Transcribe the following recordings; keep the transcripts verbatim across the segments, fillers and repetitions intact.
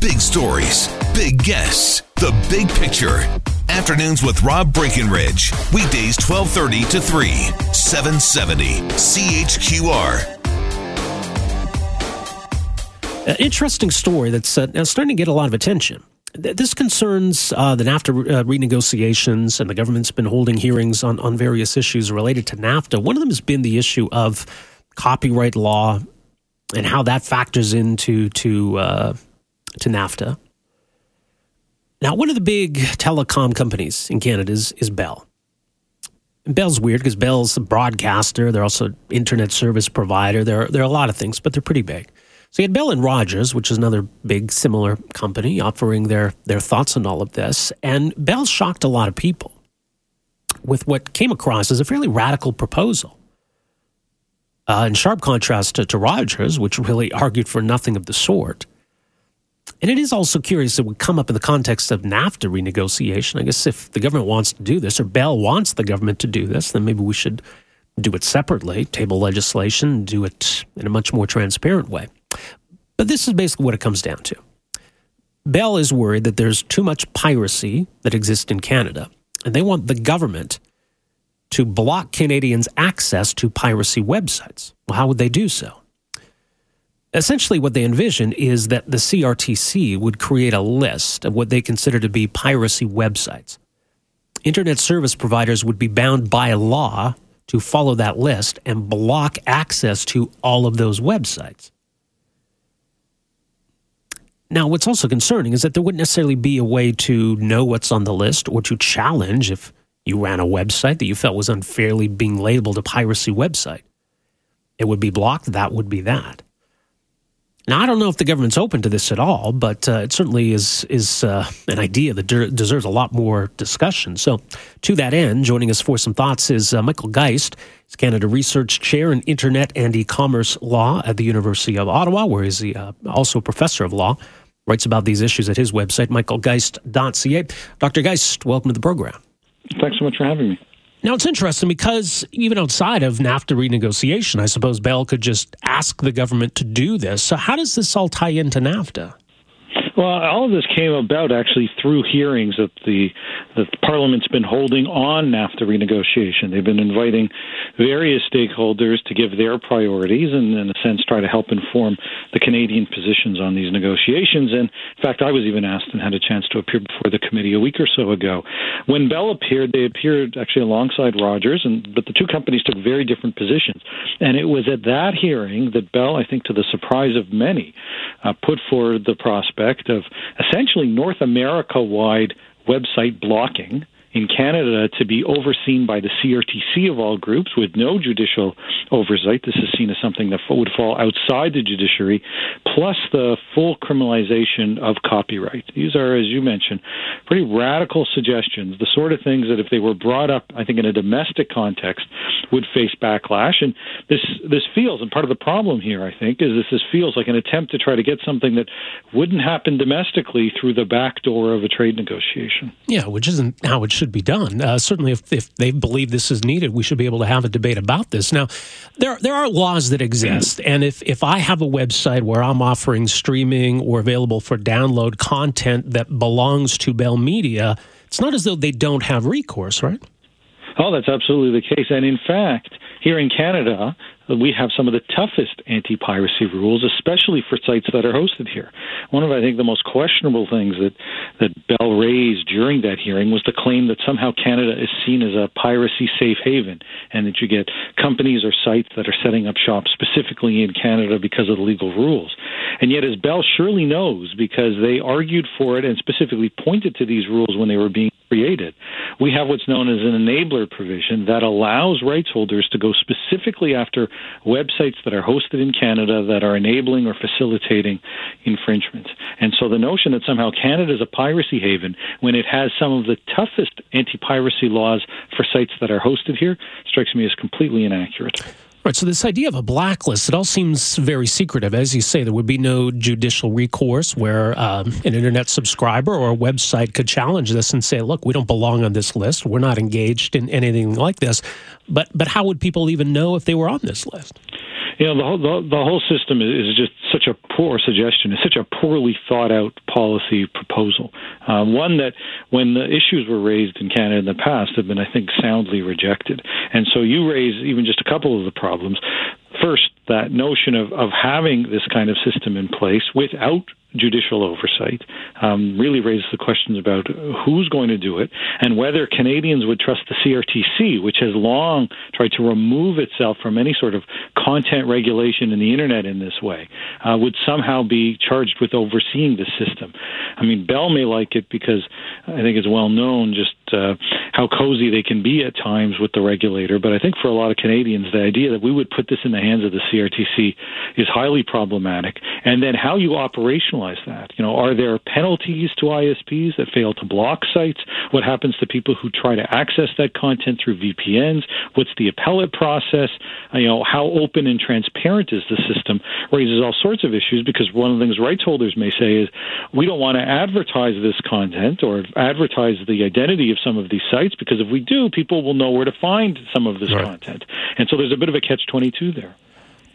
Big stories, big guests, the big picture. Afternoons with Rob Breckenridge. Weekdays twelve thirty to three, seven seventy C H Q R. Uh, interesting story that's uh, starting to get a lot of attention. This concerns uh, the NAFTA uh, renegotiations, and the government's been holding hearings on, on various issues related to NAFTA. One of them has been the issue of copyright law and how that factors into to uh, to NAFTA. Now, one of the big telecom companies in Canada is, is Bell. And Bell's weird because Bell's a broadcaster. They're also an internet service provider. There are, there are a lot of things, but they're pretty big. So you had Bell and Rogers, which is another big similar company, offering their, their thoughts on all of this. And Bell shocked a lot of people with what came across as a fairly radical proposal. Uh, in sharp contrast to, to Rogers, which really argued for nothing of the sort. And it is also curious that would come up in the context of NAFTA renegotiation. I guess if the government wants to do this, or Bell wants the government to do this, then maybe we should do it separately, table legislation, do it in a much more transparent way. But this is basically what it comes down to. Bell is worried that there's too much piracy that exists in Canada, and they want the government to block Canadians' access to piracy websites. Well, how would they do so? Essentially, what they envision is that the C R T C would create a list of what they consider to be piracy websites. Internet service providers would be bound by law to follow that list and block access to all of those websites. Now, what's also concerning is that there wouldn't necessarily be a way to know what's on the list or to challenge if you ran a website that you felt was unfairly being labeled a piracy website. It would be blocked. That would be that. Now, I don't know if the government's open to this at all, but uh, it certainly is is uh, an idea that de- deserves a lot more discussion. So to that end, joining us for some thoughts is uh, Michael Geist. He's Canada Research Chair in Internet and E-Commerce Law at the University of Ottawa, where he's uh, also a professor of law. Writes about these issues at his website, michael geist dot c a. Doctor Geist, welcome to the program. Thanks so much for having me. Now, it's interesting because even outside of NAFTA renegotiation, I suppose Bell could just ask the government to do this. So how does this all tie into NAFTA? Well, all of this came about actually through hearings that the, that the Parliament's been holding on NAFTA renegotiation. They've been inviting various stakeholders to give their priorities and, in a sense, try to help inform the Canadian positions on these negotiations. And, in fact, I was even asked and had a chance to appear before the committee a week or so ago. When Bell appeared, they appeared actually alongside Rogers, and but the two companies took very different positions. And it was at that hearing that Bell, I think to the surprise of many, uh, put forward the prospect of essentially North America-wide website blocking in Canada to be overseen by the C R T C of all groups with no judicial oversight. This is seen as something that would fall outside the judiciary, plus the full criminalization of copyright. These are, as you mentioned, pretty radical suggestions, the sort of things that if they were brought up, I think, in a domestic context, would face backlash. And this this feels, and part of the problem here, I think, is this, this feels like an attempt to try to get something that wouldn't happen domestically through the back door of a trade negotiation. Yeah, which isn't how it should be done. Uh, certainly, if, if they believe this is needed, we should be able to have a debate about this. Now, there there are laws that exist, and if, if I have a website where I'm offering streaming or available for download content that belongs to Bell Media, it's not as though they don't have recourse, right? Oh, that's absolutely the case. And in fact, here in Canada, we have some of the toughest anti-piracy rules, especially for sites that are hosted here. One of, I think, the most questionable things that, that Bell raised during that hearing was the claim that somehow Canada is seen as a piracy safe haven, and that you get companies or sites that are setting up shops specifically in Canada because of the legal rules. And yet, as Bell surely knows, because they argued for it and specifically pointed to these rules when they were being created, we have what's known as an enabler provision that allows rights holders to go specifically after websites that are hosted in Canada that are enabling or facilitating infringements. And so the notion that somehow Canada is a piracy haven when it has some of the toughest anti-piracy laws for sites that are hosted here strikes me as completely inaccurate. Right, so this idea of a blacklist, it all seems very secretive. As you say, there would be no judicial recourse where um, an internet subscriber or a website could challenge this and say, look, we don't belong on this list. We're not engaged in anything like this. But but how would people even know if they were on this list? You know, the whole, the, the whole system is just such a poor suggestion. It's such a poorly thought-out policy proposal. Uh, one that, when the issues were raised in Canada in the past, have been, I think, soundly rejected. And so you raise even just a couple of the problems. First, that notion of, of having this kind of system in place without judicial oversight um, really raises the questions about who's going to do it and whether Canadians would trust the C R T C, which has long tried to remove itself from any sort of content regulation in the internet in this way, uh, would somehow be charged with overseeing the system. I mean, Bell may like it because I think it's well known just uh, how cozy they can be at times with the regulator, but I think for a lot of Canadians, the idea that we would put this in the hands of the C R T C is highly problematic. And then how you operationalize that. You know, are there penalties to I S Ps that fail to block sites? What happens to people who try to access that content through V P Ns? What's the appellate process? You know, how open and transparent is the system? Raises all sorts of issues, because one of the things rights holders may say is, we don't want to advertise this content or advertise the identity of some of these sites, because if we do, people will know where to find some of this right. content. And so there's a bit of a catch twenty-two there.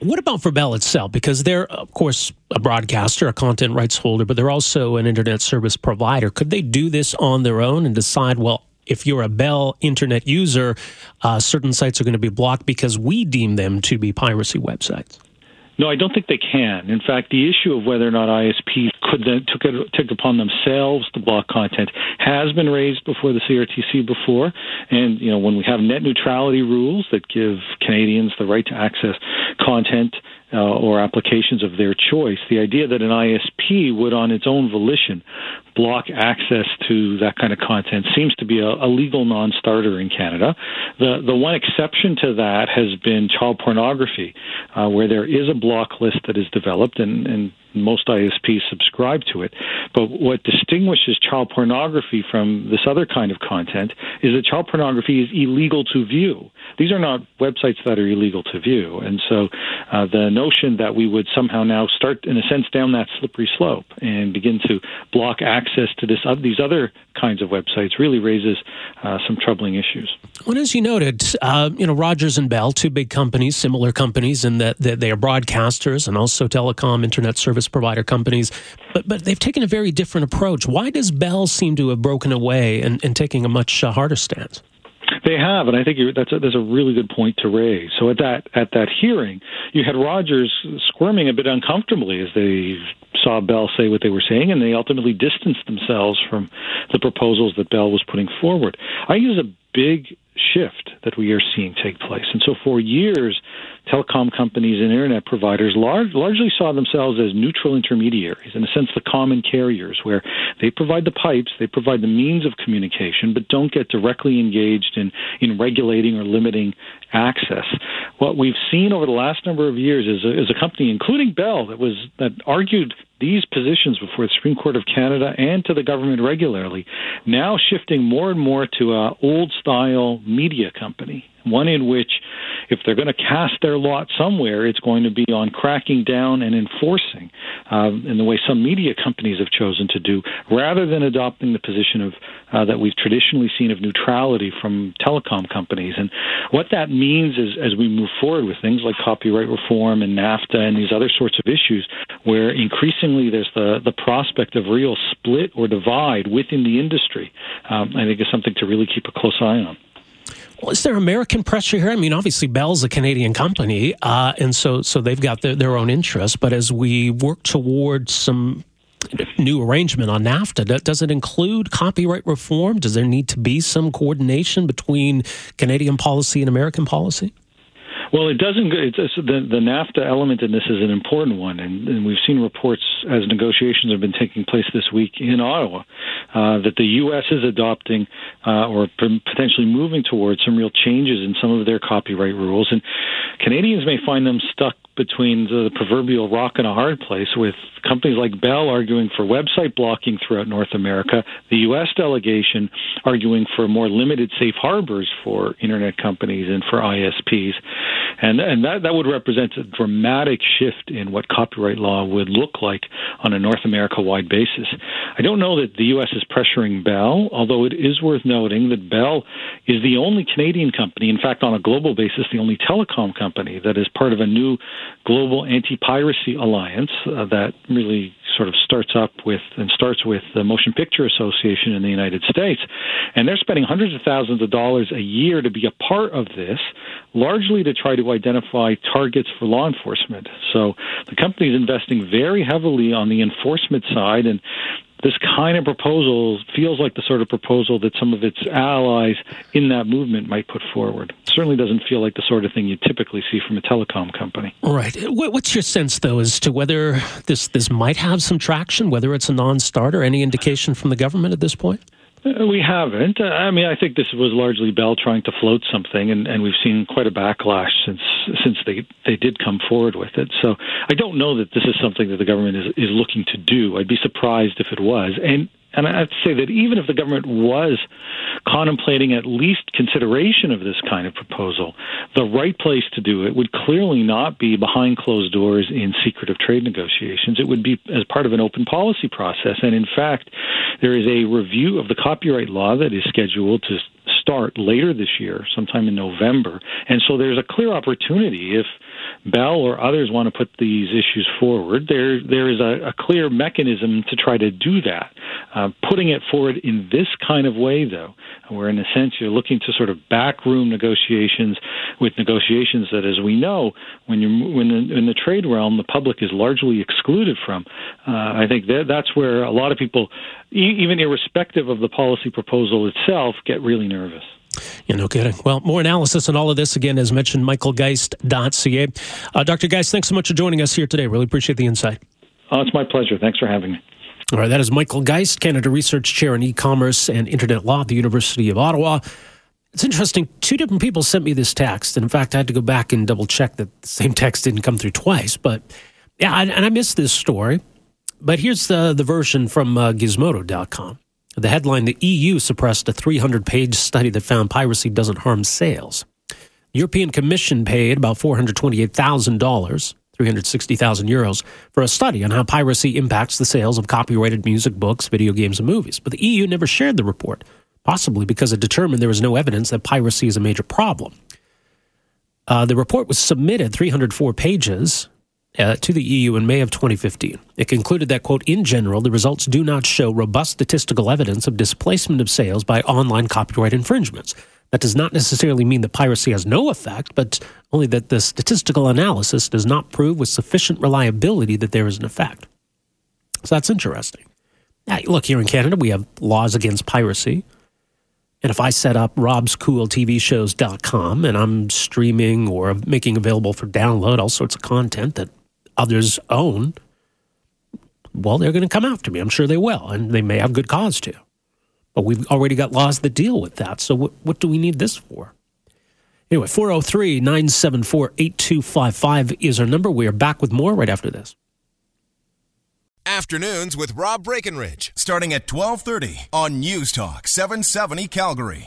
What about for Bell itself? Because they're, of course, a broadcaster, a content rights holder, but they're also an internet service provider. Could they do this on their own and decide, well, if you're a Bell internet user, uh, certain sites are going to be blocked because we deem them to be piracy websites? No, I don't think they can. In fact, the issue of whether or not I S Ps could then took it, took upon themselves to block content has been raised before the C R T C before. And, you know, when we have net neutrality rules that give Canadians the right to access content uh, or applications of their choice, the idea that an I S P would on its own volition block access to that kind of content seems to be a, a legal non-starter in Canada. The the one exception to that has been child pornography, uh, where there is a block list that is developed, and, and most I S Ps subscribe to it. But what distinguishes child pornography from this other kind of content is that child pornography is illegal to view. These are not websites that are illegal to view. And so uh, the notion that we would somehow now start, in a sense, down that slippery slope and begin to block access access to this, uh, these other kinds of websites really raises uh, some troubling issues. Well, as you noted, uh, you know, Rogers and Bell, two big companies, similar companies, in that they are broadcasters and also telecom, internet service provider companies, but but they've taken a very different approach. Why does Bell seem to have broken away and, and taking a much uh, harder stance? They have, and I think you're, that's, a, that's a really good point to raise. So at that at that hearing, you had Rogers squirming a bit uncomfortably as they saw Bell say what they were saying, and they ultimately distanced themselves from the proposals that Bell was putting forward. I use a big shift that we are seeing take place. And so for years, telecom companies and internet providers large, largely saw themselves as neutral intermediaries, in a sense the common carriers, where they provide the pipes, they provide the means of communication, but don't get directly engaged in, in regulating or limiting access. What we've seen over the last number of years is a, is a company, including Bell, that was that argued these positions before the Supreme Court of Canada and to the government regularly, now shifting more and more to an old-style media company, one in which if they're going to cast their lot somewhere, it's going to be on cracking down and enforcing uh, in the way some media companies have chosen to do, rather than adopting the position of uh, that we've traditionally seen of neutrality from telecom companies. And what that means is as we move forward with things like copyright reform and NAFTA and these other sorts of issues, where increasingly there's the, the prospect of real split or divide within the industry, um, I think is something to really keep a close eye on. Well, is there American pressure here? I mean, obviously, Bell's a Canadian company, uh, and so so they've got their, their own interests. But as we work towards some new arrangement on NAFTA, does it include copyright reform? Does there need to be some coordination between Canadian policy and American policy? Well, it doesn't. It's, it's, the, the NAFTA element in this is an important one, and, and we've seen reports as negotiations have been taking place this week in Ottawa uh, that the U S is adopting uh, or p- potentially moving towards some real changes in some of their copyright rules. And Canadians may find them stuck between the proverbial rock and a hard place, with companies like Bell arguing for website blocking throughout North America, the U S delegation arguing for more limited safe harbors for Internet companies and for I S Ps. And and that, that would represent a dramatic shift in what copyright law would look like on a North America-wide basis. I don't know that the U S is pressuring Bell, although it is worth noting that Bell is the only Canadian company, in fact, on a global basis, the only telecom company that is part of a new global anti-piracy alliance uh, that really sort of starts up with and starts with the Motion Picture Association in the United States. And they're spending hundreds of thousands of dollars a year to be a part of this, largely to try to identify targets for law enforcement. So the company is investing very heavily on the enforcement side, and this kind of proposal feels like the sort of proposal that some of its allies in that movement might put forward. Certainly doesn't feel like the sort of thing you typically see from a telecom company. All right. What's your sense, though, as to whether this, this might have some traction, whether it's a non-starter? Any indication from the government at this point? We haven't. I mean, I think this was largely Bell trying to float something, and, and we've seen quite a backlash since since they, they did come forward with it. So I don't know that this is something that the government is, is looking to do. I'd be surprised if it was. And and I have to say that even if the government was contemplating at least consideration of this kind of proposal, the right place to do it would clearly not be behind closed doors in secretive trade negotiations. It would be as part of an open policy process. And in fact, there is a review of the copyright law that is scheduled to start later this year, sometime in November. And so there's a clear opportunity if Bell or others want to put these issues forward. There, there is a, a clear mechanism to try to do that. Uh, putting it forward in this kind of way, though, where in a sense you're looking to sort of backroom negotiations with negotiations that, as we know, when you're when in, in the trade realm, the public is largely excluded from. Uh, I think that, that's where a lot of people, e- even irrespective of the policy proposal itself, get really nervous. Yeah, no kidding. Well, more analysis on all of this, again, as mentioned, michael geist dot c a. Uh, Doctor Geist, thanks so much for joining us here today. Really appreciate the insight. Oh, it's my pleasure. Thanks for having me. All right, that is Michael Geist, Canada Research Chair in E-Commerce and Internet Law at the University of Ottawa. It's interesting, two different people sent me this text, and in fact, I had to go back and double-check that the same text didn't come through twice, but yeah, I, and I missed this story, but here's the, the version from uh, gizmodo dot com. The headline, the E U suppressed a three hundred page study that found piracy doesn't harm sales. The European Commission paid about four hundred twenty-eight thousand dollars, three hundred sixty thousand euros, for a study on how piracy impacts the sales of copyrighted music, books, video games, and movies. But the E U never shared the report, possibly because it determined there was no evidence that piracy is a major problem. Uh, the report was submitted, three hundred four pages, Uh, to the E U in May of twenty fifteen. It concluded that, quote, in general, the results do not show robust statistical evidence of displacement of sales by online copyright infringements. That does not necessarily mean that piracy has no effect, but only that the statistical analysis does not prove with sufficient reliability that there is an effect. So that's interesting. Now, look, here in Canada, we have laws against piracy. And if I set up robs cool t v shows dot com and I'm streaming or making available for download all sorts of content that others own, well, they're going to come after me. I'm sure they will, and they may have good cause to. But we've already got laws that deal with that, so what, what do we need this for? Anyway, four oh three, nine seven four, eight two five five is our number. We are back with more right after this. Afternoons with Rob Breckenridge, starting at twelve thirty on News Talk seven seventy Calgary.